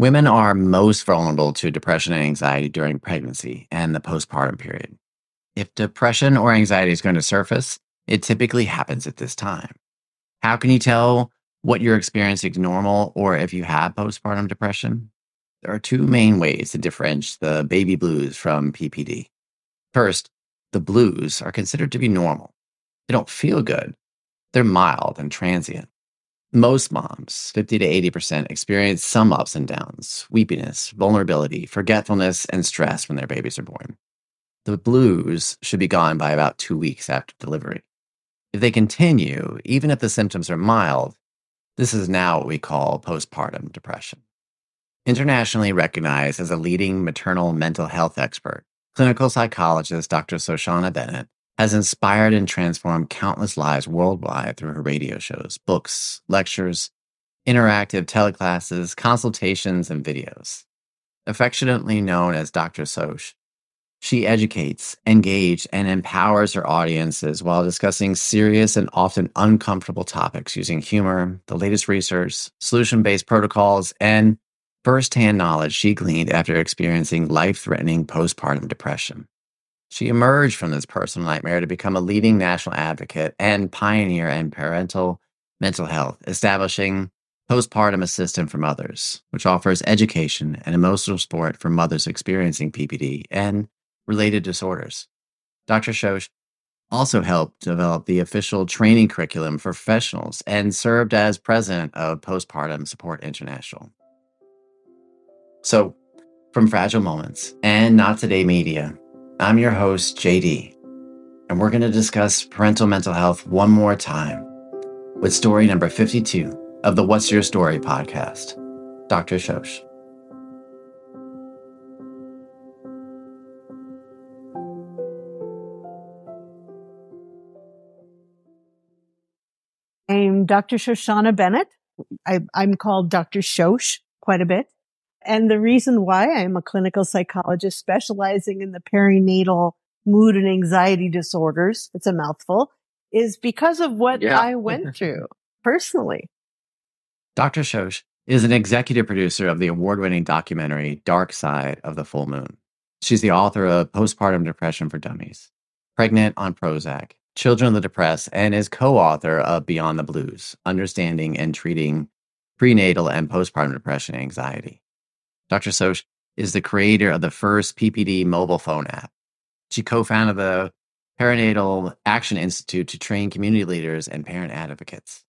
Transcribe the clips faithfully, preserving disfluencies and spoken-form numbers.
Women are most vulnerable to depression and anxiety during pregnancy and the postpartum period. If depression or anxiety is going to surface, it typically happens at this time. How can you tell what you're experiencing is normal or if you have postpartum depression? There are two main ways to differentiate the baby blues from P P D. First, the blues are considered to be normal. They don't feel good. They're mild and transient. Most moms, fifty to eighty percent, experience some ups and downs, weepiness, vulnerability, forgetfulness, and stress when their babies are born. The blues should be gone by about two weeks after delivery. If they continue, even if the symptoms are mild, this is now what we call postpartum depression. Internationally recognized as a leading maternal mental health expert, clinical psychologist Doctor Shoshana Bennett has inspired and transformed countless lives worldwide through her radio shows, books, lectures, interactive teleclasses, consultations, and videos. Affectionately known as Doctor Soch, she educates, engages, and empowers her audiences while discussing serious and often uncomfortable topics using humor, the latest research, solution-based protocols, and first-hand knowledge she gleaned after experiencing life-threatening postpartum depression. She emerged from this personal nightmare to become a leading national advocate and pioneer in parental mental health, establishing Postpartum Assistance for Mothers, which offers education and emotional support for mothers experiencing P P D and related disorders. Doctor Shosh also helped develop the official training curriculum for professionals and served as president of Postpartum Support International. So, from Fragile Moments and Not Today Media, I'm your host, J D, and we're going to discuss parental mental health one more time with story number fifty-two of the What's Your Story podcast, Doctor Shosh. I'm Doctor Shoshana Bennett. I, I'm called Doctor Shosh quite a bit. And the reason why I'm a clinical psychologist specializing in the perinatal mood and anxiety disorders, it's a mouthful, is because of what yeah. I went through personally. Doctor Shosh is an executive producer of the award-winning documentary, Dark Side of the Full Moon. She's the author of Postpartum Depression for Dummies, Pregnant on Prozac, Children of the Depressed, and is co-author of Beyond the Blues, Understanding and Treating Prenatal and Postpartum Depression and Anxiety. Doctor Shosh is the creator of the first P P D mobile phone app. She co-founded the Perinatal Action Institute to train community leaders and parent advocates.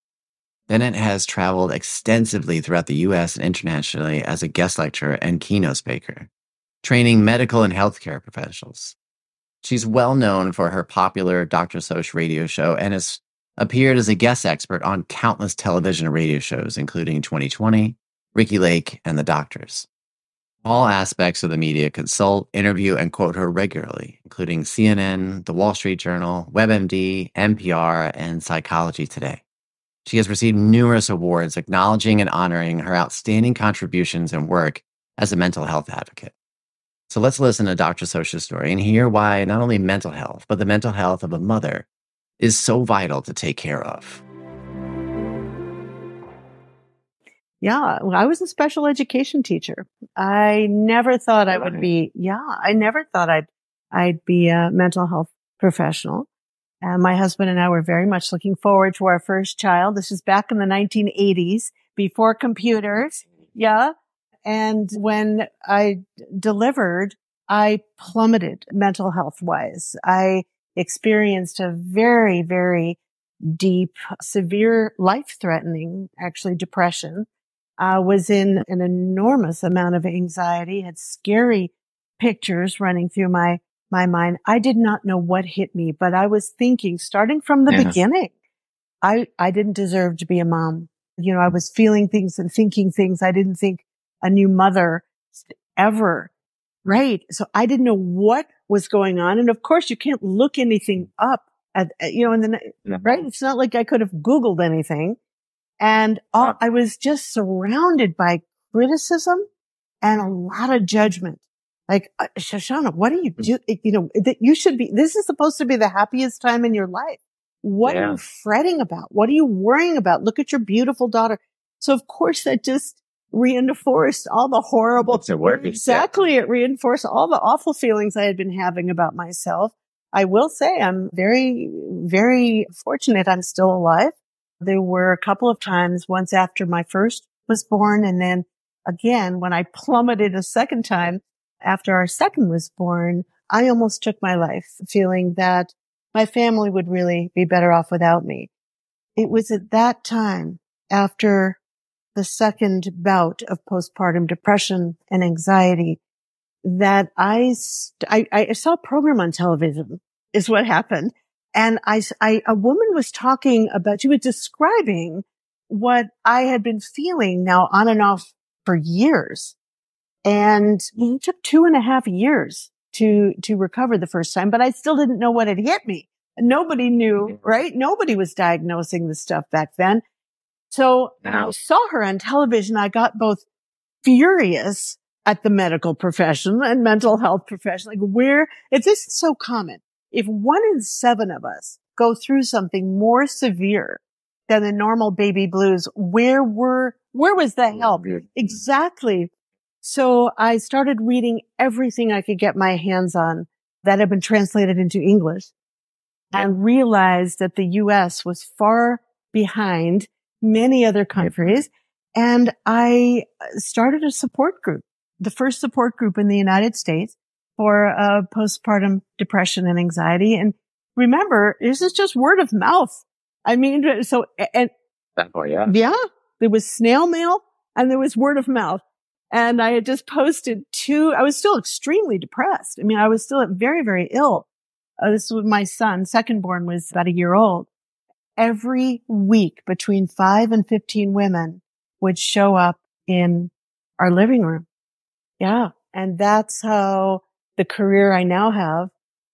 Bennett has traveled extensively throughout the U S and internationally as a guest lecturer and keynote speaker, training medical and healthcare professionals. She's well known for her popular Doctor Shosh radio show and has appeared as a guest expert on countless television and radio shows, including twenty twenty, Ricky Lake, and The Doctors. All aspects of the media consult, interview, and quote her regularly, including C N N, The Wall Street Journal, WebMD, N P R, and Psychology Today. She has received numerous awards acknowledging and honoring her outstanding contributions and work as a mental health advocate. So let's listen to Doctor Shosh's story and hear why not only mental health, but the mental health of a mother is so vital to take care of. Yeah, well, I was a special education teacher. I never thought I would be, yeah, I never thought I'd, I'd be a mental health professional. And my husband and I were very much looking forward to our first child. This is back in the nineteen eighties, before computers. Yeah. And when I delivered, I plummeted mental health wise. I experienced a very, very deep, severe, life threatening, actually depression. I uh, was in an enormous amount of anxiety, had scary pictures running through my, my mind. I did not know what hit me, but I was thinking, starting from the yeah. beginning, I, I didn't deserve to be a mom. You know, I was feeling things and thinking things. I didn't think a new mother ever. Right. So I didn't know what was going on. And of course, you can't look anything up at, you know, in the, no. right. It's not like I could have Googled anything. And all, I was just surrounded by criticism and a lot of judgment. Like, Shoshana, what do you do? You know, that you should be, this is supposed to be the happiest time in your life. What yeah. are you fretting about? What are you worrying about? Look at your beautiful daughter. So of course that just reinforced all the horrible. It's a work. Exactly. It reinforced all the awful feelings I had been having about myself. I will say I'm very, very fortunate I'm still alive. There were a couple of times, once after my first was born, and then again, when I plummeted a second time after our second was born, I almost took my life, feeling that my family would really be better off without me. It was at that time, after the second bout of postpartum depression and anxiety, that I, st- I, I saw a program on television, is what happened. And I, I, a woman was talking about, she was describing what I had been feeling now on and off for years. And it took two and a half years to, to recover the first time, but I still didn't know what had hit me. Nobody knew, right? Nobody was diagnosing this stuff back then. So wow. I saw her on television. I got both furious at the medical profession and mental health profession. Like, where, if this is so common, if one in seven of us go through something more severe than the normal baby blues, where were, where was the help? Exactly. So I started reading everything I could get my hands on that had been translated into English, and realized that the U S was far behind many other countries. And I started a support group, the first support group in the United States for uh, postpartum depression and anxiety. And remember, this is just word of mouth. I mean, so, and oh, yeah. yeah, there was snail mail and there was word of mouth. And I had just posted two, I was still extremely depressed. I mean, I was still very, very ill. Uh, this was my son, second born, was about a year old. Every week, between five and fifteen women would show up in our living room. Yeah. And that's how the career I now have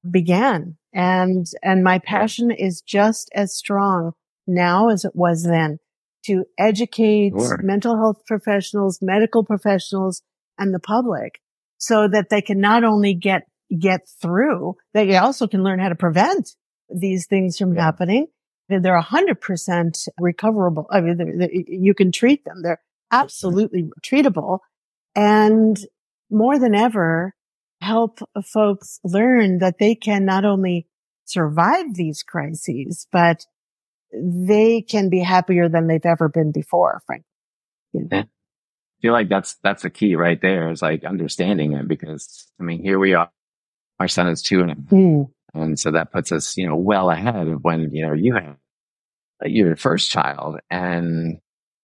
began. And, and my passion is just as strong now as it was then, to educate sure. mental health professionals, medical professionals, and the public, so that they can not only get, get through, they also can learn how to prevent these things from yeah. happening. They're a hundred percent recoverable. I mean, they're, they're, you can treat them. They're absolutely treatable. And more than ever, help folks learn that they can not only survive these crises, but they can be happier than they've ever been before, frankly. Yeah. Yeah. I feel like that's, that's the key right there, is like understanding it, because I mean, here we are. Our son is two and a half. Mm. And so that puts us, you know, well ahead of when, you know, you have your first child. And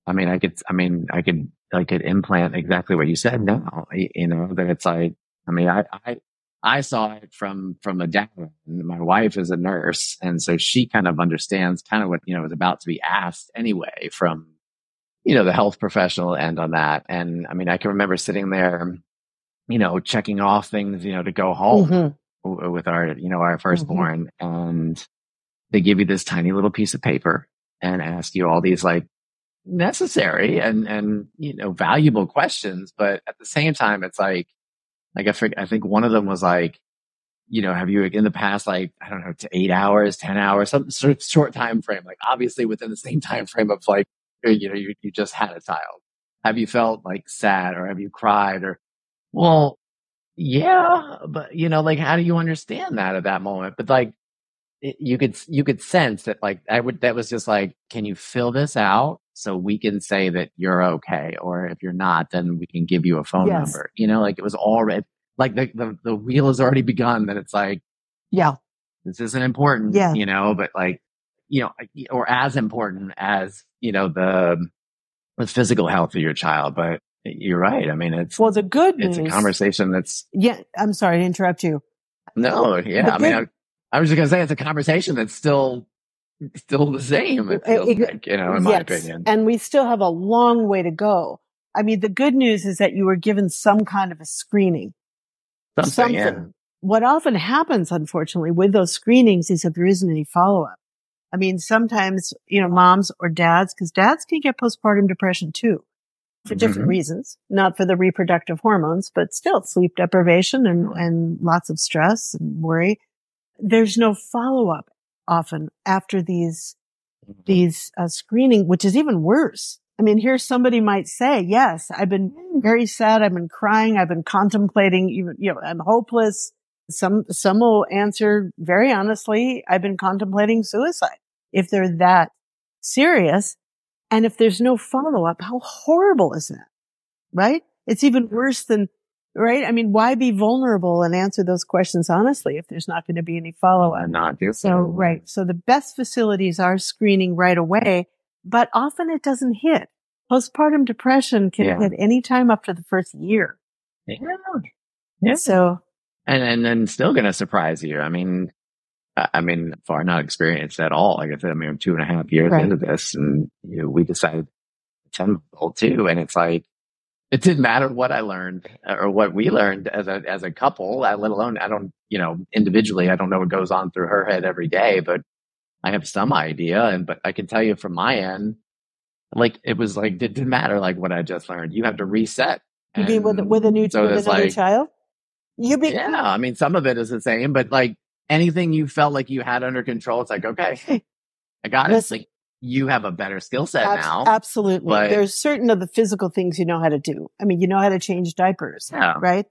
I mean, I could, I mean, I could, I could implant exactly what you said now, you know, that it's like, I mean, I, I, I saw it from, from a dad. My wife is a nurse. And so she kind of understands kind of what, you know, is about to be asked anyway from, you know, the health professional end on that. And I mean, I can remember sitting there, you know, checking off things, you know, to go home mm-hmm. with our, you know, our firstborn. Mm-hmm. And they give you this tiny little piece of paper and ask you all these like necessary and, and, you know, valuable questions. But at the same time, it's like, Like I think, I think one of them was like, you know, have you in the past, like, I don't know, to eight hours, ten hours, some sort of short time frame, like obviously within the same time frame of like, you know, you, you just had a child. Have you felt like sad, or have you cried? Or, well, yeah, but you know, like, how do you understand that at that moment? But like, it, you could, you could sense that like, I would, that was just like, can you fill this out so we can say that you're okay? Or if you're not, then we can give you a phone yes. number. You know, like it was already like the, the, the wheel has already begun, that it's like, yeah, this isn't important, yeah. you know, but like, you know, or as important as, you know, the, the physical health of your child. But you're right. I mean, it's, well, the good news, it's a conversation that's, yeah, I'm sorry to interrupt you. No. Yeah. The I good, mean, I, I was just going to say, it's a conversation that's still, still the same, it feels it, like, you know, in yes. my opinion. And we still have a long way to go. I mean, the good news is that you were given some kind of a screening. Something. Something. Yeah. What often happens, unfortunately, with those screenings is if there isn't any follow-up. I mean, sometimes, you know, moms or dads, because dads can get postpartum depression too, for different mm-hmm. reasons, not for the reproductive hormones, but still sleep deprivation and, and lots of stress and worry. There's no follow-up often after these, these uh, screening, which is even worse. I mean, here somebody might say, yes, I've been very sad. I've been crying. I've been contemplating, even, you know, I'm hopeless. Some, some will answer very honestly, I've been contemplating suicide. If they're that serious, and if there's no follow-up, how horrible is that? Right? It's even worse than, right? I mean, why be vulnerable and answer those questions honestly if there's not going to be any follow-up? Not do so. Right. So the best facilities are screening right away, but often it doesn't hit. Postpartum depression can yeah. hit any time up to the first year. Yeah. yeah. So. And, and and still going to surprise you. I mean, I mean, far not experienced at all. Like I said, I mean, I'm two and a half years right. into this, and you know, we decided ten months old too. And it's like, it didn't matter what I learned or what we learned as a, as a couple, let alone, I don't, you know, individually, I don't know what goes on through her head every day, but I have some idea. And, but I can tell you from my end, like, it was like, it didn't matter like what I just learned. You have to reset. You be with, with a new, so with another like, child? You be- yeah. I mean, some of it is the same, but like, anything you felt like you had under control, it's like, okay, I got it. It's like, you have a better skill set Ab- now. Absolutely. But there's certain of the physical things you know how to do. I mean, you know how to change diapers, yeah. right?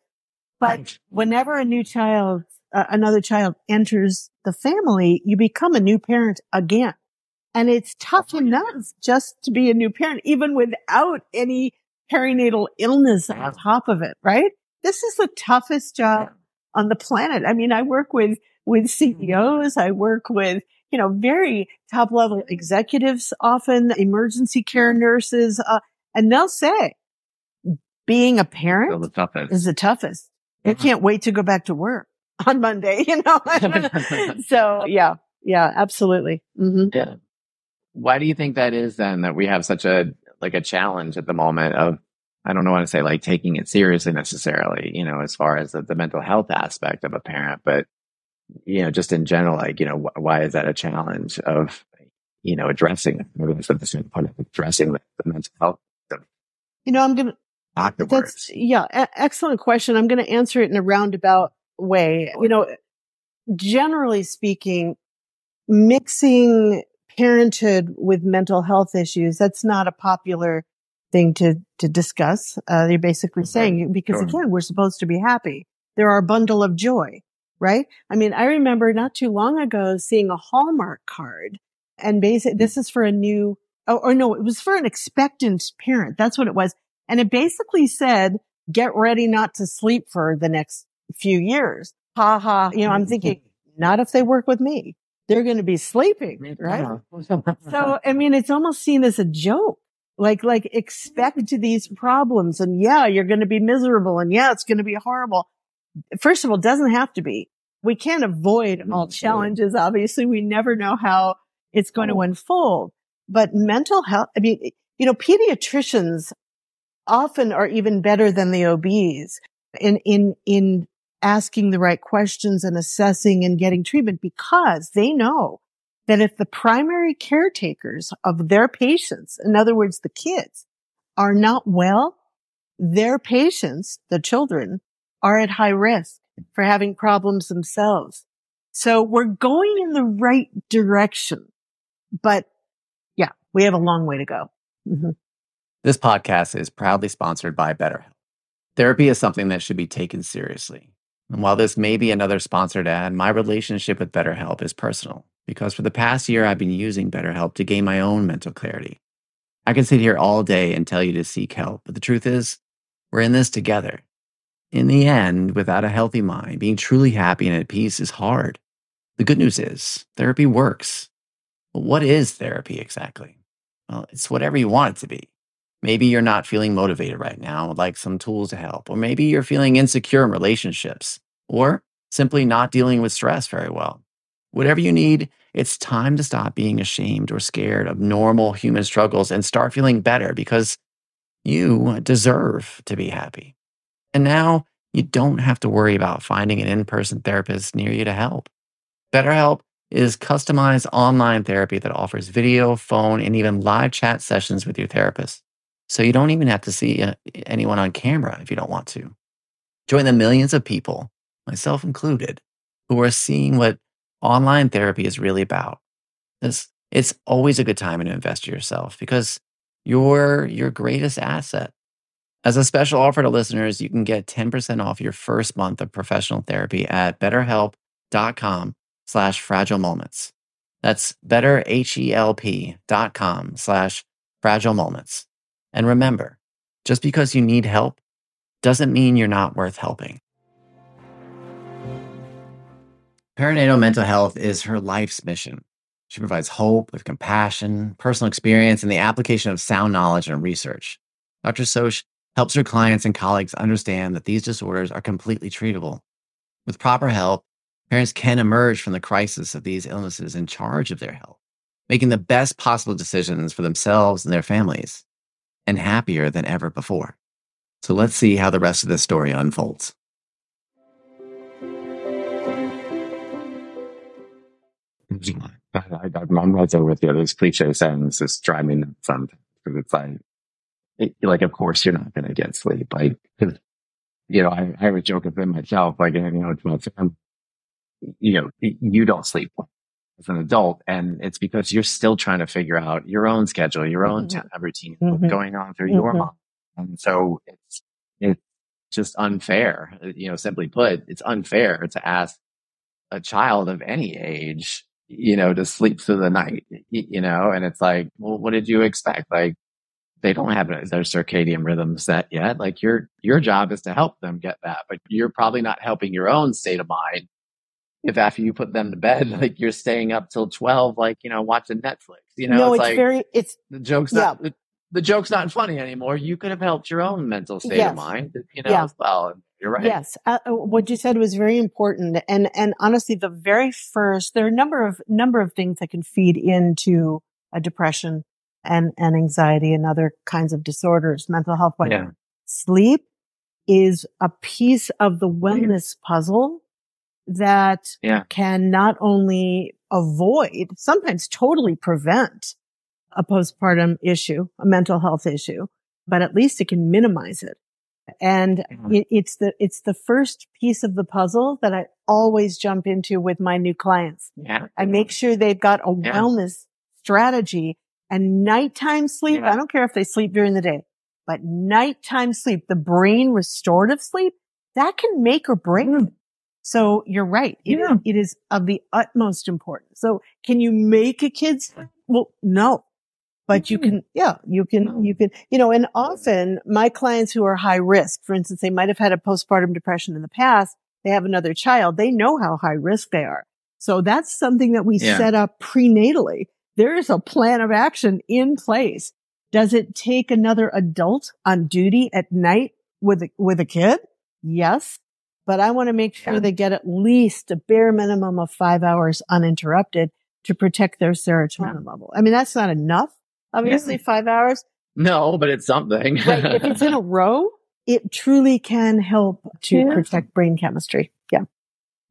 But right. whenever a new child, uh, another child enters the family, you become a new parent again. And it's tough enough just to be a new parent, even without any perinatal illness yeah. on top of it, right? This is the toughest job yeah. on the planet. I mean, I work with with C E Os. I work with, you know, very top level executives, often emergency care nurses. Uh, and they'll say being a parent the toughest. is the toughest. Yeah. I can't wait to go back to work on Monday, you know? So yeah, yeah, absolutely. Mm-hmm. Yeah. Why do you think that is then that we have such a, like a challenge at the moment of, I don't know what to say, like taking it seriously necessarily, you know, as far as the, the mental health aspect of a parent, but you know, just in general, like, you know, wh- why is that a challenge of, you know, addressing, maybe that's what the part of addressing the, the mental health? The, you know, I'm going to, that's, yeah, a- excellent question. I'm going to answer it in a roundabout way. You know, generally speaking, mixing parenthood with mental health issues, that's not a popular thing to, to discuss. Uh, you're basically saying, because again, we're supposed to be happy. They're our bundle of joy. Right? I mean, I remember not too long ago seeing a Hallmark card and basically, this is for a new, oh, or no, it was for an expectant parent. That's what it was. And it basically said, get ready not to sleep for the next few years. Ha ha. You know, I'm thinking, not if they work with me. They're going to be sleeping, right? So, I mean, it's almost seen as a joke. Like, like expect these problems and yeah, you're going to be miserable and yeah, it's going to be horrible. First of all, it doesn't have to be. We can't avoid all challenges. Obviously, we never know how it's going to unfold. But mental health, I mean, you know, pediatricians often are even better than the O Bs in, in, in asking the right questions and assessing and getting treatment because they know that if the primary caretakers of their patients, in other words, the kids, are not well, their patients, the children, are at high risk for having problems themselves. So we're going in the right direction. But yeah, we have a long way to go. Mm-hmm. This podcast is proudly sponsored by BetterHelp. Therapy is something that should be taken seriously. And while this may be another sponsored ad, my relationship with BetterHelp is personal because for the past year, I've been using BetterHelp to gain my own mental clarity. I can sit here all day and tell you to seek help, but the truth is, we're in this together. In the end, without a healthy mind, being truly happy and at peace is hard. The good news is, therapy works. But what is therapy exactly? Well, it's whatever you want it to be. Maybe you're not feeling motivated right now, would like some tools to help. Or maybe you're feeling insecure in relationships. Or simply not dealing with stress very well. Whatever you need, it's time to stop being ashamed or scared of normal human struggles and start feeling better because you deserve to be happy. And now you don't have to worry about finding an in-person therapist near you to help. BetterHelp is customized online therapy that offers video, phone, and even live chat sessions with your therapist. So you don't even have to see anyone on camera if you don't want to. Join the millions of people, myself included, who are seeing what online therapy is really about. It's, it's always a good time to invest in yourself because You're your greatest asset. As a special offer to listeners, you can get ten percent off your first month of professional therapy at betterhelp.com slash fragile moments. That's betterhelp.com slash fragile moments. And remember, just because you need help doesn't mean you're not worth helping. Perinatal mental health is her life's mission. She provides hope with compassion, personal experience, and the application of sound knowledge and research. Doctor Soch helps her clients and colleagues understand that these disorders are completely treatable. With proper help, parents can emerge from the crisis of these illnesses in charge of their health, making the best possible decisions for themselves and their families, and happier than ever before. So let's see how the rest of this story unfolds. I, I'm right there with you. Those cliche sentences drive me nuts sometimes because it's like, It, like, of course, you're not going to get sleep. Like, you know, I, I would joke within myself, like, you know, to my family, you know, you don't sleep as an adult. And it's because you're still trying to figure out your own schedule, your own mm-hmm. t- routine, mm-hmm. what's going on through mm-hmm. your mom. And so it's, it's just unfair, you know, simply put, it's unfair to ask a child of any age, you know, to sleep through the night, you know, and it's like, well, what did you expect? Like, they don't have their circadian rhythm set yet. Like your, your job is to help them get that, but you're probably not helping your own state of mind. If after you put them to bed, like you're staying up till twelve, like, you know, watching Netflix, you know, no, it's, it's like very, it's the joke's yeah. not, the, the joke's not funny anymore. You could have helped your own mental state yes. of mind, you know, yeah. as well. You're right. Yes. Uh, what you said was very important. And, and honestly, the very first, there are a number of, number of things that can feed into a depression and and anxiety and other kinds of disorders, mental health. But yeah. sleep is a piece of the wellness yeah. puzzle that yeah. can not only avoid, sometimes totally prevent a postpartum issue, a mental health issue, but at least it can minimize it. And mm-hmm. it, it's the it's the first piece of the puzzle that I always jump into with my new clients. Yeah. I make sure they've got a yeah. wellness strategy. And nighttime sleep, yeah. I don't care if they sleep during the day, but nighttime sleep, the brain restorative sleep, that can make or break. Mm. So you're right. It, yeah. it is of the utmost importance. So can you make a kid sleep? Well, no, but mm-hmm. you can, yeah, you can, no. you can, you know, and often my clients who are high risk, for instance, they might have had a postpartum depression in the past. They have another child. They know how high risk they are. So that's something that we yeah. set up prenatally. There is a plan of action in place. Does it take another adult on duty at night with a, with a kid? Yes. But I want to make sure yeah. they get at least a bare minimum of five hours uninterrupted to protect their serotonin yeah. level. I mean, that's not enough. Obviously, yeah. five hours. No, but it's something. Right. If it's in a row, it truly can help to yeah. protect brain chemistry. Yeah.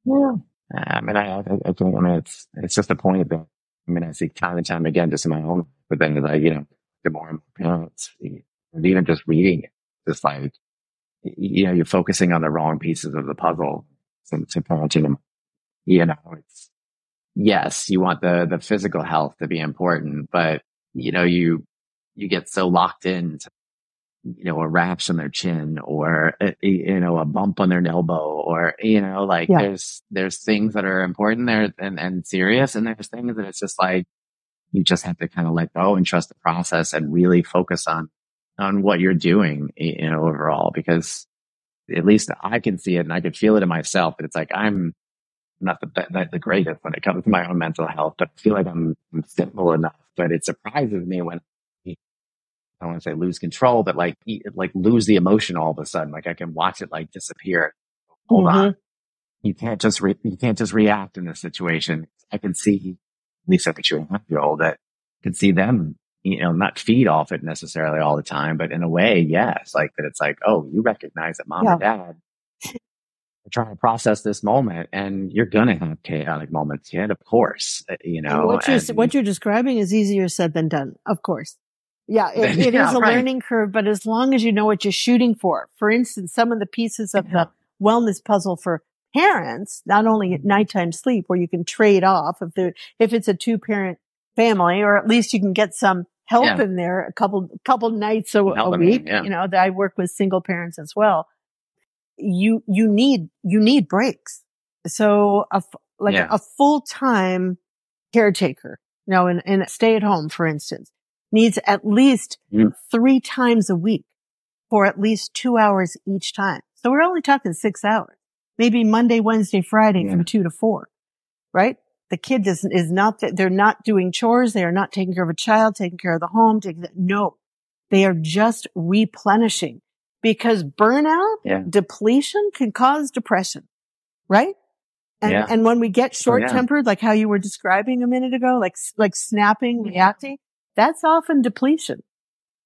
Yeah. I mean, I, I think, I mean, it's, it's just a point that, I mean, I see time and time again, just in my own, but then like, you know, the more my parents, even just reading it, just like, you know, you're focusing on the wrong pieces of the puzzle to, to parenting them. You know, it's, yes, you want the, the physical health to be important, but you know, you, you get so locked in to, you know, a rash on their chin or, a, you know, a bump on their elbow or, you know, like yeah. there's, there's things that are important there and, and serious. And there's things that it's just like, you just have to kind of let go and trust the process and really focus on, on what you're doing, you know, overall, because at least I can see it and I could feel it in myself, but it's like, I'm not the, not the greatest when it comes to my own mental health, but I feel like I'm, I'm simple enough, but it surprises me when I don't want to say lose control, but like, like lose the emotion all of a sudden. Like I can watch it like disappear. Hold mm-hmm. on. You can't just, re- you can't just react in this situation. I can see, at least I think you're a half year old that can see them, you know, not feed off it necessarily all the time, but in a way, yes. Like that it's like, oh, you recognize that mom yeah. and dad are trying to process this moment and you're going to have chaotic moments yet. Of course, you know, and what, you're, and, what you're describing is easier said than done. Of course. Yeah, it, it yeah, is a right. learning curve, but as long as you know what you're shooting for. For instance, some of the pieces of yeah. the wellness puzzle for parents, not only at nighttime sleep where you can trade off if, if it's a two-parent family, or at least you can get some help yeah. in there a couple couple nights a, a week. Yeah. You know, I work with single parents as well. You you need you need breaks. So a like yeah. a, a full time caretaker, you know, in, in stay at home, for instance, needs at least mm. three times a week for at least two hours each time. So we're only talking six hours, maybe Monday, Wednesday, Friday yeah. from two to four, right? The kid is, is not, they're not doing chores. They are not taking care of a child, taking care of the home. Taking the, no, they are just replenishing, because burnout, yeah. depletion can cause depression, right? And, yeah. and when we get short tempered, oh, yeah. like how you were describing a minute ago, like, like snapping, reacting, that's often depletion.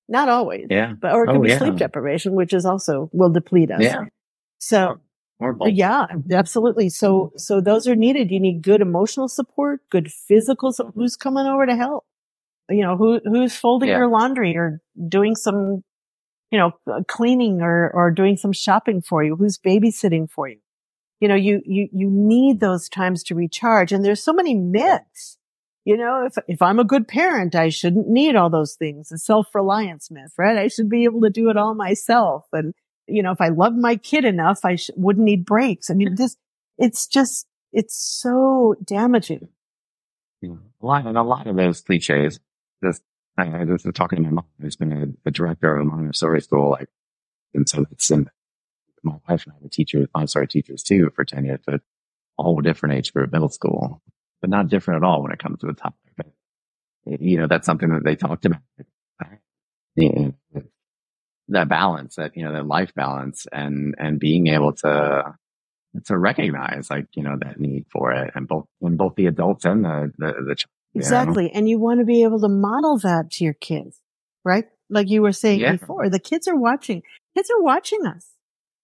Not always. Yeah. But, or it can oh, be yeah. sleep deprivation, which is also will deplete us. Yeah. So, or, or yeah, absolutely. So, so those are needed. You need good emotional support, good physical support. Who's coming over to help? You know, who, who's folding yeah. your laundry or doing some, you know, cleaning or, or doing some shopping for you? Who's babysitting for you? You know, you, you, you need those times to recharge. And there's so many myths. You know, if, if I'm a good parent, I shouldn't need all those things. A self-reliance myth, right? I should be able to do it all myself. And, you know, if I love my kid enough, I sh- wouldn't need breaks. I mean, this, it's just, it's so damaging. Yeah. A lot, and a lot of those cliches. This, I, I was talking to my mom, who's been a, a director of a Montessori school, like, and so that's in. My wife and I were teachers, I'm sorry, teachers too, for ten years, but all different age group, middle school, but not different at all when it comes to the topic. But, you know, that's something that they talked about. Yeah. That balance, that, you know, that life balance and, and being able to, to recognize, like, you know, that need for it, and both, in both the adults and the, the, the child. Exactly. You know? And you want to be able to model that to your kids, right? Like you were saying yeah. before, the kids are watching, kids are watching us.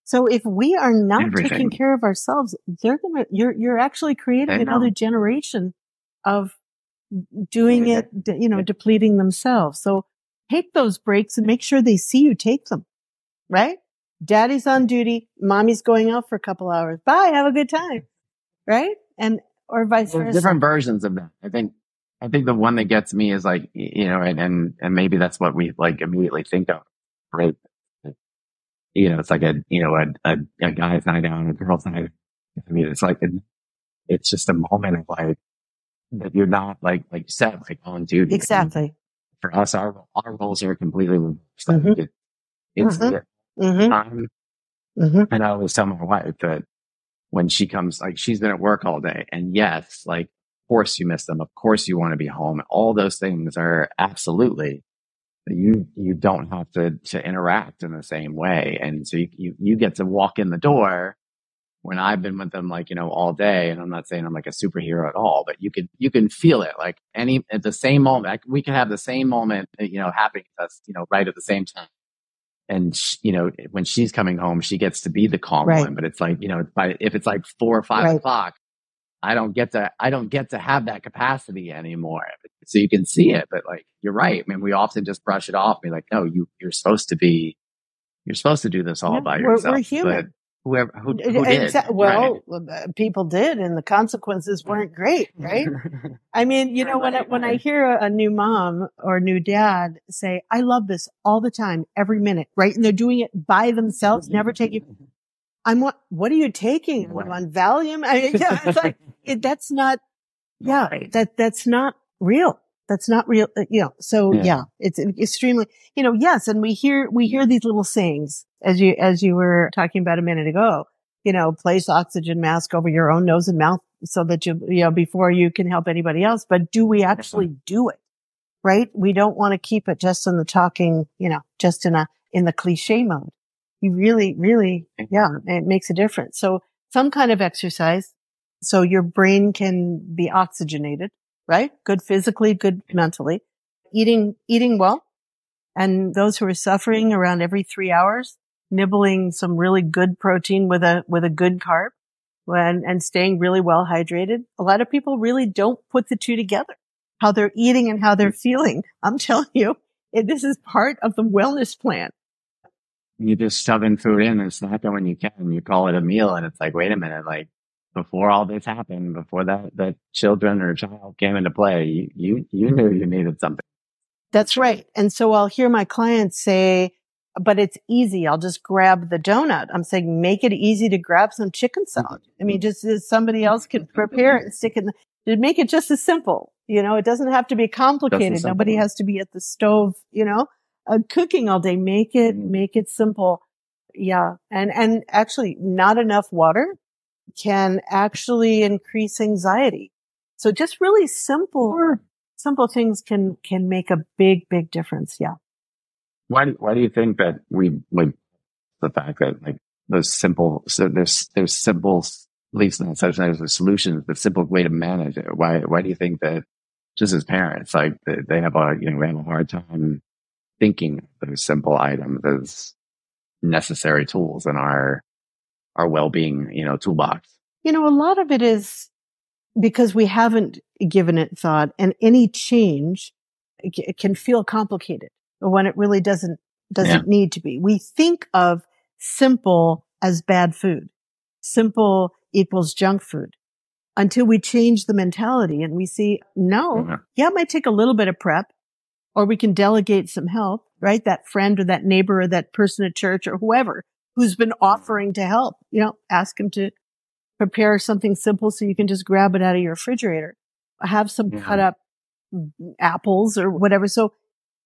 So if we are not Everything. taking care of ourselves, they're gonna, you're, you're actually creating another generation of doing yeah. it, de, you know, yeah. depleting themselves. So take those breaks and make sure they see you take them, right? Daddy's on duty. Mommy's going out for a couple hours. Bye. Have a good time. Right. And, or vice There's versa. Different versions of that. I think, I think the one that gets me is like, you know, and, and, and maybe that's what we like immediately think of, right? You know, it's like a, you know, a, a, a guy's night out, a girl's night out. I mean, it's like, it, it's just a moment of like, that you're not like, like you said, like on duty. Exactly. And for us, our, our roles are completely reversed. Mm-hmm. It, it's mm-hmm. Mm-hmm. time. Mm-hmm. And I always tell my wife that when she comes, like she's been at work all day, and yes, like, of course you miss them. Of course you want to be home. All those things are absolutely. You, you don't have to, to interact in the same way. And so you, you, you get to walk in the door when I've been with them, like, you know, all day. And I'm not saying I'm like a superhero at all, but you can, you can feel it like any, at the same moment, I, we can have the same moment, you know, happening to us, you know, right at the same time. And, she, you know, when she's coming home, she gets to be the calm right. one, but it's like, you know, by, if it's like four or five right. o'clock, I don't get to, I don't get to have that capacity anymore. So you can see it, but like, you're right. I mean, we often just brush it off and be like, no, you, you're supposed to be, you're supposed to do this all yeah, by we're, yourself. We're human. But whoever, who, who did? Exa- well, right? People did, and the consequences weren't great, right? I mean, you know, when I, when I hear a, a new mom or a new dad say, I love this all the time, every minute, right? And they're doing it by themselves, never taking. I'm what? What are you taking? What? I'm on Valium? I mean, yeah, it's like it, that's not. Yeah, right. that that's not real. That's not real. Uh, you know. So yeah. yeah, it's extremely. You know. Yes, and we hear we hear these little sayings as you as you were talking about a minute ago. You know, place oxygen mask over your own nose and mouth so that you you know before you can help anybody else. But do we actually do it? Right. We don't want to keep it just in the talking. You know, just in a in the cliche mode. You really, really, yeah, it makes a difference. So some kind of exercise so your brain can be oxygenated, right? Good physically, good mentally. Eating, eating well. And those who are suffering around every three hours, nibbling some really good protein with a, with a good carb and, and staying really well hydrated. A lot of people really don't put the two together, how they're eating and how they're feeling. I'm telling you, this is part of the wellness plan. You just shoving food in and snacking when you can, and you call it a meal, and it's like, wait a minute, like before all this happened, before that, that children or child came into play, you, you, you knew you needed something. That's right. And so I'll hear my clients say, but it's easy. I'll just grab the donut. I'm saying, make it easy to grab some chicken salad. I mean, just as somebody else can prepare it and stick it in, make it just as simple. You know, it doesn't have to be complicated. Nobody has to be at the stove, you know, uh, cooking all day. Make it, make it simple. Yeah. And, and actually not enough water can actually increase anxiety. So just really simple, sure. simple things can, can make a big, big difference. Yeah. Why do, why do you think that we, like, the fact that, like, those simple, so there's, there's simple, at least not such things as solutions, but simple way to manage it. Why, why do you think that just as parents, like, they have a, you know, we have a hard time thinking those simple items as necessary tools in our, our well-being, you know, toolbox? You know, a lot of it is because we haven't given it thought, and any change it can feel complicated when it really doesn't doesn't yeah. need to be. We think of simple as bad food. Simple equals junk food until we change the mentality and we see, no, yeah. yeah, it might take a little bit of prep, or we can delegate some help, right? That friend or that neighbor or that person at church or whoever who's been offering to help, you know, ask them to prepare something simple so you can just grab it out of your refrigerator. Have some yeah. cut up apples or whatever. So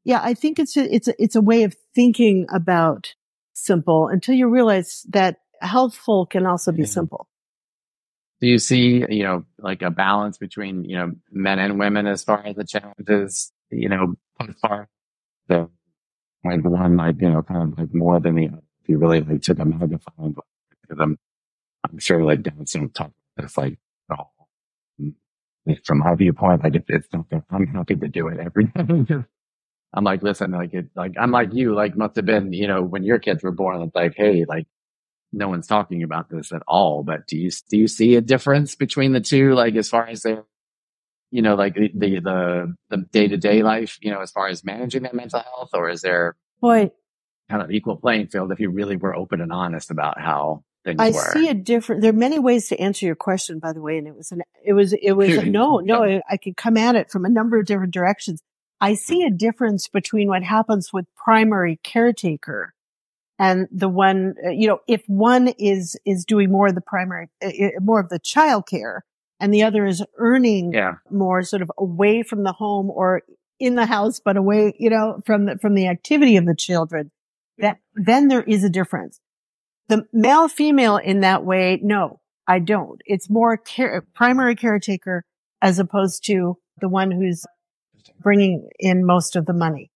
yeah, I think it's a, it's a, it's a way of thinking about simple until you realize that healthful can also be yeah. simple. Do you see, you know, like a balance between, you know, men and women as far as the challenges, you know, postpartum? So like one, like, you know, kind of like more than the other. If you really like took a magnifying glass, because I'm, I'm sure like Dan's don't talk about this, like, oh, from my viewpoint, like it, it's something I'm happy to do it every day. I'm like, listen, like, it, like, I'm like you, like, must have been, you know, when your kids were born, it's like, hey, like, no one's talking about this at all. But do you, do you see a difference between the two? Like, as far as their, you know, like the, the, the day to day life, you know, as far as managing that mental health, or is there Boy, kind of equal playing field if you really were open and honest about how things I were? I see a different, there are many ways to answer your question, by the way. And it was an, it was, it was, a, no, no, I, I could come at it from a number of different directions. I see a difference between what happens with primary caretaker and the one, you know, if one is, is doing more of the primary, uh, more of the childcare, and the other is earning yeah. more sort of away from the home or in the house, but away, you know, from the, from the activity of the children, that then there is a difference. The male female in that way, no, I don't. It's more care, primary caretaker as opposed to the one who's bringing in most of the money.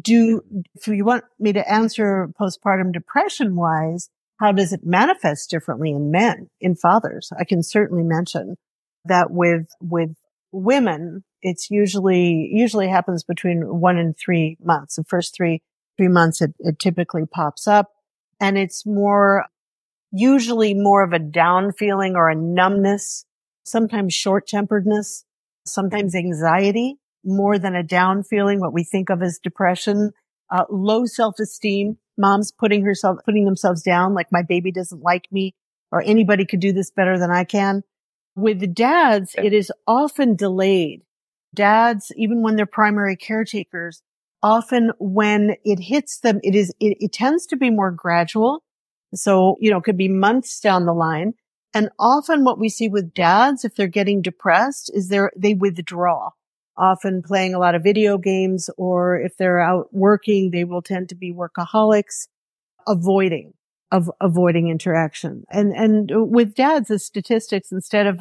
Do, if you want me to answer postpartum depression wise, how does it manifest differently in men, in fathers? I can certainly mention that with, with women, it's usually, usually happens between one and three months. The first three, three months, it, it typically pops up, and it's more, usually more of a down feeling or a numbness, sometimes short-temperedness, sometimes anxiety, more than a down feeling, what we think of as depression, uh, low self-esteem, mom's putting herself, putting themselves down, like my baby doesn't like me, or anybody could do this better than I can. With the dads, it is often delayed. Dads, even when they're primary caretakers, often when it hits them, it is, it, it tends to be more gradual. So, you know, it could be months down the line. And often what we see with dads, if they're getting depressed, is they're, they withdraw. Often playing a lot of video games, or if they're out working, they will tend to be workaholics, avoiding, of avoiding interaction. And, and with dads, the statistics, instead of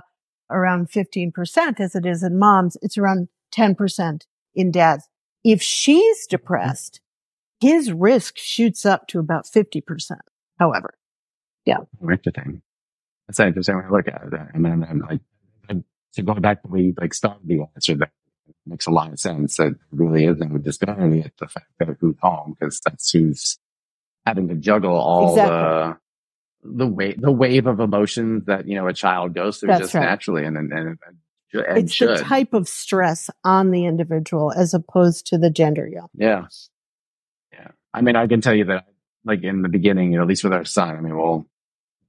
around fifteen percent as it is in moms, it's around ten percent in dads. If she's depressed, his risk shoots up to about fifty percent, however. Yeah. Interesting. That's an interesting way to look at it. And then I'm like, I'm, so going back to where you like started the answer there. Makes a lot of sense. It really is no disparity at the fact that who's home, because that's who's having to juggle all exactly. the the wave the wave of emotions that, you know, a child goes through that's just right. naturally, and and, and, and it's should. The type of stress on the individual as opposed to the gender. Yeah, yeah, yeah. I mean, I can tell you that, like in the beginning, you know, at least with our son. I mean, well,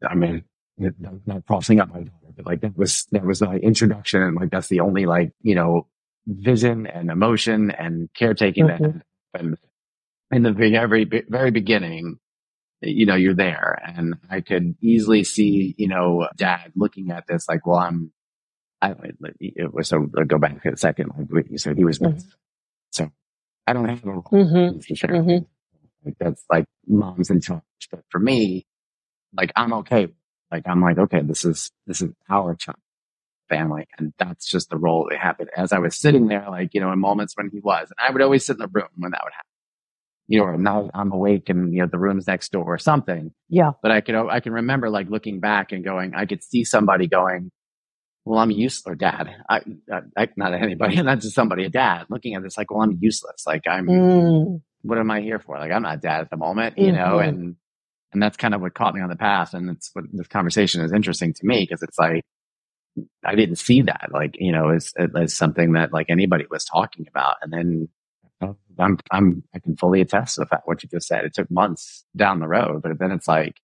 I mean, not crossing up my daughter, but like that was that was my introduction, and like that's the only like you know. vision and emotion and caretaking mm-hmm. that happens in the very, very beginning. You know, you're there, and I could easily see, you know, dad looking at this like, well, I'm, I, it was so I'll go back a second. Like you said, he was mm-hmm. so I don't have a role mm-hmm. for sure. Mm-hmm. Like, that's like mom's in charge, but for me, like I'm okay. Like I'm like, okay, this is, this is our child family. And that's just the role that happened as I was sitting there, like, you know, in moments when he was, and I would always sit in the room when that would happen. You know, or now I'm awake and, you know, the room's next door or something. Yeah. But I could, I can remember like looking back and going, I could see somebody going, well, I'm useless, dad. I, I, not anybody, not just somebody, a dad looking at this, like, well, I'm useless. Like I'm, mm. what am I here for? Like, I'm not dad at the moment, you mm-hmm. know, and, and that's kind of what caught me on the path. And it's what this conversation is interesting to me, because it's like, I didn't see that, like, you know, as, as something that like anybody was talking about. And then, I'm, I'm, I can fully attest to the fact what you just said. It took months down the road, but then it's like,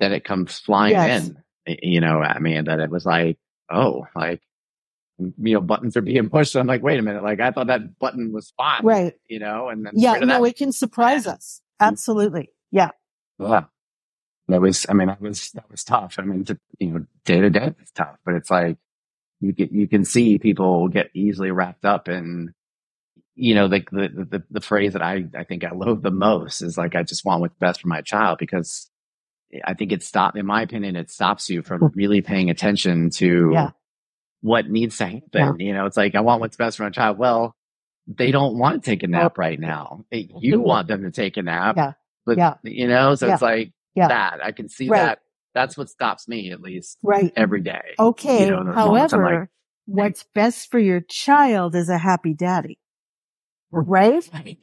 then it comes flying yes. in, you know, I mean, that it was like, oh, like, you know, buttons are being pushed. So I'm like, wait a minute. Like, I thought that button was fine. Right. You know, and then, yeah, no, that. It can surprise us. Absolutely. Yeah. Yeah. That was, I mean, that was, that was tough. I mean, to, you know, day to day, it's tough, but it's like, you get, you can see people get easily wrapped up in, you know, the, the, the, the phrase that I, I think I loathe the most is like, I just want what's best for my child, because I think it stopped, in my opinion, it stops you from really paying attention to yeah. what needs to happen. Yeah. You know, it's like, I want what's best for my child. Well, they don't want to take a nap right now. You want them to take a nap, yeah. but yeah. you know, so yeah. it's like yeah. that, I can see right. that. That's what stops me, at least right. every day. Okay. You know, however, like, what's best for your child is a happy daddy. Right? Right?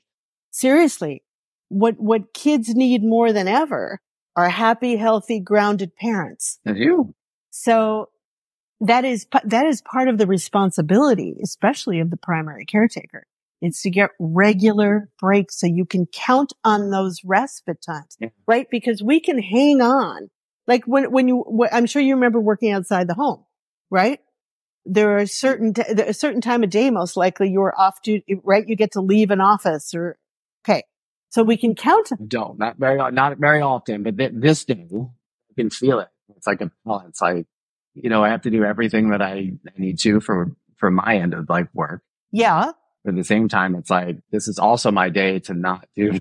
Seriously, what what kids need more than ever are happy, healthy, grounded parents. That's you. So that is that is part of the responsibility, especially of the primary caretaker. It's to get regular breaks so you can count on those respite times, yeah. right? Because we can hang on. Like when when you, when, I'm sure you remember working outside the home, right? There are certain, t- a certain time of day, most likely you're off duty, right? You get to leave an office or, okay. So we can count. Don't, not very, not very often, but th- this day I can feel it. It's like a balance. Like, you know, I have to do everything that I need to for, for my end of like work. Yeah. But at the same time, it's like, this is also my day to not do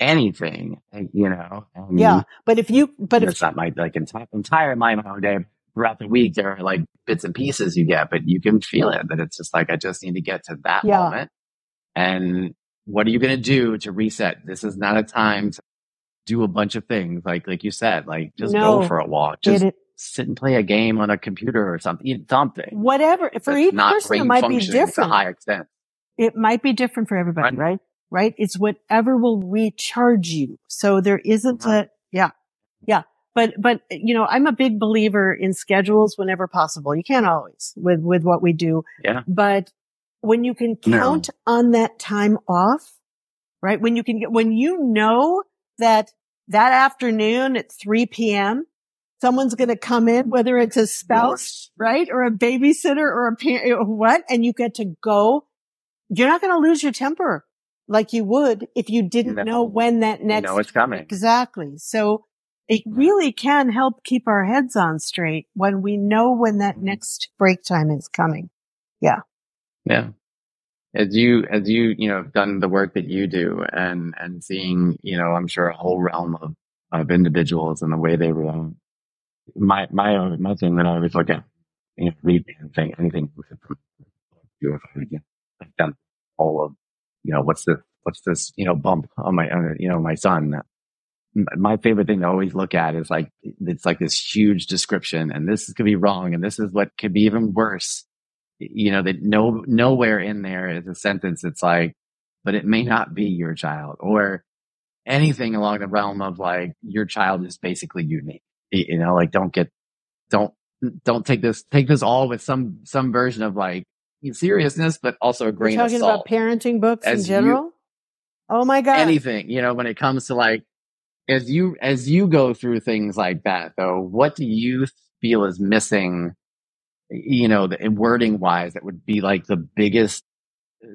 anything, you know? And yeah. But if you, but if it's not my, like entire, entire my own day. Throughout the week, there are like bits and pieces you get, but you can feel it that it's just like, I just need to get to that yeah. moment. And what are you going to do to reset? This is not a time to do a bunch of things. Like, like you said, like just no. go for a walk, just it, it, sit and play a game on a computer or something, something, whatever. For it's each person, it might be different to a high extent. It might be different for everybody, right? Right. right? It's whatever will recharge you. So there isn't right. a, yeah, yeah. But, but, you know, I'm a big believer in schedules whenever possible. You can't always with, with what we do. Yeah. But when you can count no. on that time off, right? When you can get, when you know that that afternoon at three p.m., someone's going to come in, whether it's a spouse, right? Or a babysitter or a parent or what, and you get to go, you're not going to lose your temper like you would if you didn't no. know when that next. You know it's coming. Exactly. So. It really can help keep our heads on straight when we know when that next break time is coming. Yeah. Yeah. As you, as you, you know, have done the work that you do and, and seeing, you know, I'm sure a whole realm of, of individuals and the way they relate. My, my, own, my thing that I always look at, you know, read anything, anything you I've done all of, you know, what's the, what's this, you know, bump on my, on, you know, my son. My favorite thing to always look at is like, it's like this huge description and this could be wrong. And this is what could be even worse. You know, that no, nowhere in there is a sentence. It's like, but it may not be your child or anything along the realm of like, your child is basically unique, you know, like don't get, don't, don't take this, take this all with some, some version of like seriousness, but also a grain of salt. You're talking about parenting books in general? You, oh my God. Anything, you know, when it comes to like, As you, as you go through things like that though, what do you feel is missing you know, the, and wording wise, that would be like the biggest,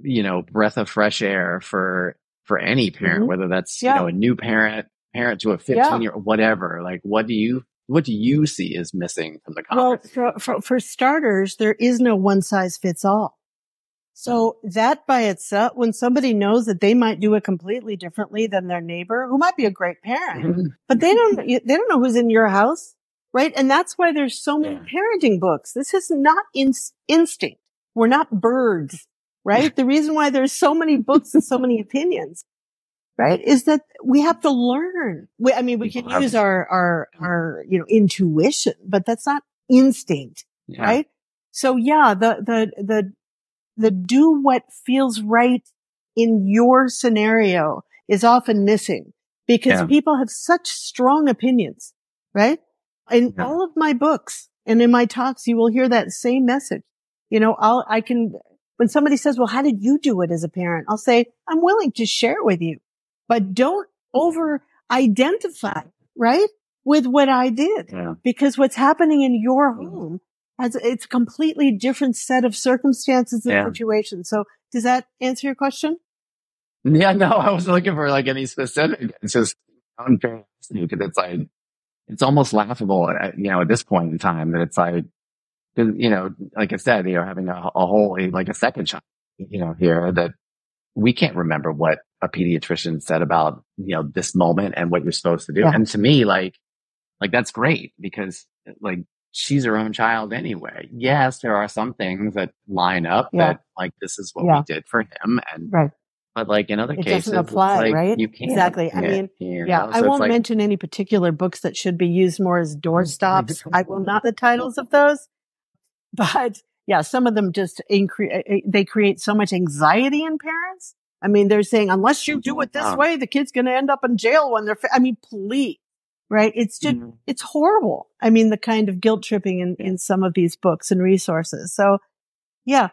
you know, breath of fresh air for, for any parent, mm-hmm. whether that's, yeah. you know, a new parent, parent to a fifteen yeah. year old, whatever. Like, what do you, what do you see is missing from the conference? Well, for, for, for starters, there is no one size fits all. So that by itself, when somebody knows that they might do it completely differently than their neighbor, who might be a great parent, mm-hmm. but they don't, they don't know who's in your house, right? And that's why there's so many yeah. parenting books. This is not in, instinct. We're not birds, right? The reason why there's so many books and so many opinions, right, is that we have to learn. We, I mean, we can use our, our, our, you know, intuition, but that's not instinct, yeah. right? So yeah, the, the, the, the do what feels right in your scenario is often missing because yeah. people have such strong opinions, right? In yeah. all of my books and in my talks, you will hear that same message. You know, I'll, I can, when somebody says, well, how did you do it as a parent? I'll say, I'm willing to share with you, but don't over identify, right? With what I did, yeah. because what's happening in your home, As it's a completely different set of circumstances and yeah. situations. So does that answer your question? Yeah, no, I was looking for like any specific. It's just unfair because it's like, it's almost laughable, at, you know, at this point in time that it's like, you know, like I said, you know, having a, a whole, like a second child, you know, here that we can't remember what a pediatrician said about, you know, this moment and what you're supposed to do. Yeah. And to me, like, like that's great because like, she's her own child anyway. Yes, there are some things that line up yeah. that like this is what yeah. we did for him, and right. but like in other it cases, doesn't apply, like, right? You can't exactly. I mean, you know? yeah, so I won't like, mention any particular books that should be used more as doorstops. I will not the titles of those, but yeah, some of them just incre- they create so much anxiety in parents. I mean, they're saying unless you do it this oh. way, the kid's going to end up in jail when they're. Fa- I mean, please. Right. It's just, mm-hmm. it's horrible. I mean, the kind of guilt tripping in, in some of these books and resources. So yeah.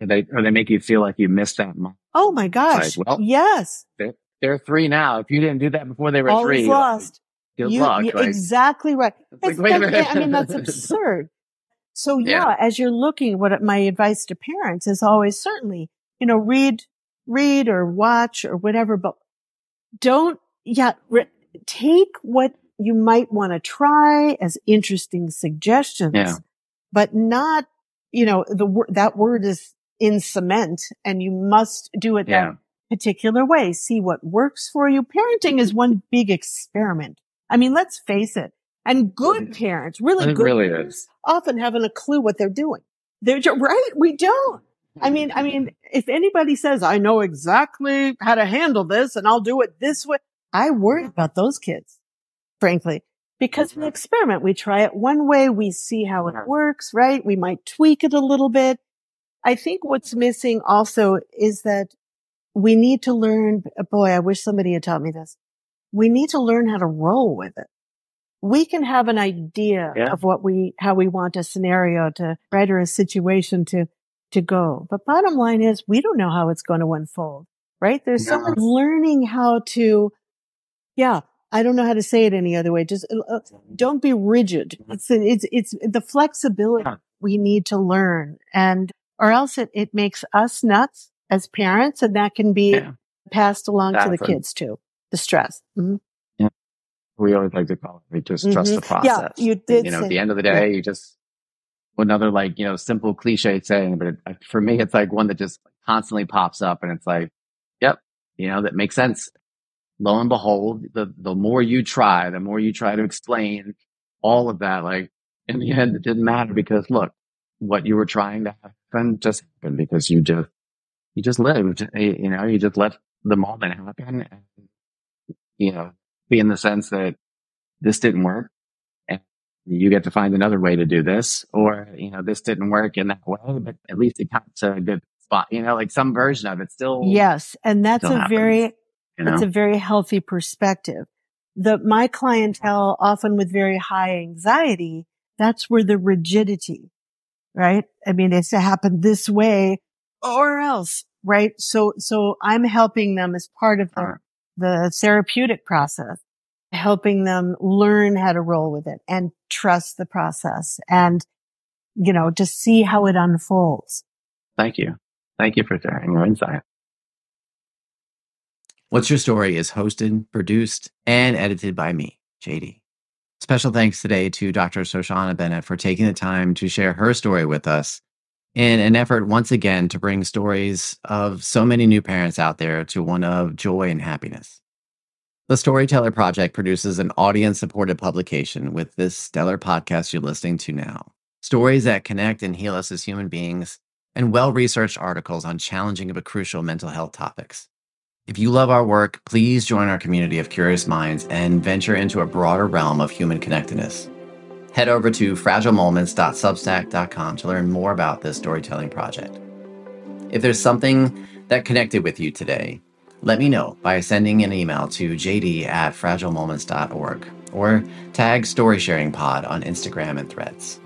Or they, or they make you feel like you missed that month. Oh my gosh. Like, well, yes. They're, they're three now. If you didn't do that before they were all three, lost. Like, good you, luck. You, like, exactly right. Like, wait a minute. I mean, that's absurd. So yeah, yeah, as you're looking, what my advice to parents is always certainly, you know, read, read or watch or whatever, but don't, yeah, re- take what you might want to try as interesting suggestions, yeah. but not, you know, the that word is in cement and you must do it yeah. that particular way. See what works for you. Parenting is one big experiment. I mean, let's face it. And good parents, really it good really parents, is. often haven't a clue what they're doing. They're just, right? We don't. I mean, I mean, if anybody says, I know exactly how to handle this and I'll do it this way, I worry about those kids. Frankly, because we experiment, we try it one way, we see how it works, right? We might tweak it a little bit. I think what's missing also is that we need to learn, boy, I wish somebody had taught me this. We need to learn how to roll with it. We can have an idea yeah. of what we, how we want a scenario to, right, or a situation to, to go. But bottom line is we don't know how it's going to unfold, right? There's yeah. someone learning how to, yeah. I don't know how to say it any other way. Just uh, don't be rigid. It's, it's, it's the flexibility we need to learn, and or else it, it makes us nuts as parents, and that can be yeah. passed along exactly. to the kids too. The stress. Mm-hmm. Yeah. We always like to call it, we just mm-hmm. trust the process. Yeah, you did. You know, at the end of the day, yeah. you just another like you know simple cliche saying, but it, for me, it's like one that just constantly pops up, and it's like, yep, you know, that makes sense. Lo and behold, the, the more you try, the more you try to explain all of that, like in the end, it didn't matter because look, what you were trying to happen just happened because you just, you just lived, you know, you just let the moment happen, and, you know, be in the sense that this didn't work and you get to find another way to do this, or, you know, this didn't work in that way, but at least it got to a good spot, you know, like some version of it still. Yes. And that's a happens. very, You know? It's a very healthy perspective. The, my clientele, often with very high anxiety, that's where the rigidity, right? I mean, it's to happen this way or else, right? So, so I'm helping them as part of the, the therapeutic process, helping them learn how to roll with it and trust the process and you know, to see how it unfolds. Thank you. Thank you for sharing your insight. What's Your Story is hosted, produced, and edited by me, J D. Special thanks today to Doctor Shoshana Bennett for taking the time to share her story with us in an effort once again to bring stories of so many new parents out there to one of joy and happiness. The Storyteller Project produces an audience-supported publication with this stellar podcast you're listening to now. Stories that connect and heal us as human beings, and well-researched articles on challenging but crucial mental health topics. If you love our work, please join our community of curious minds and venture into a broader realm of human connectedness. Head over to fragile moments dot substack dot com to learn more about this storytelling project. If there's something that connected with you today, let me know by sending an email to j d at fragile moments dot org or tag StorySharingPod on Instagram and Threads.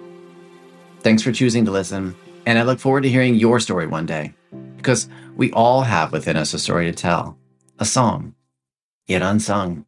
Thanks for choosing to listen, and I look forward to hearing your story one day, because we all have within us a story to tell, a song, yet unsung.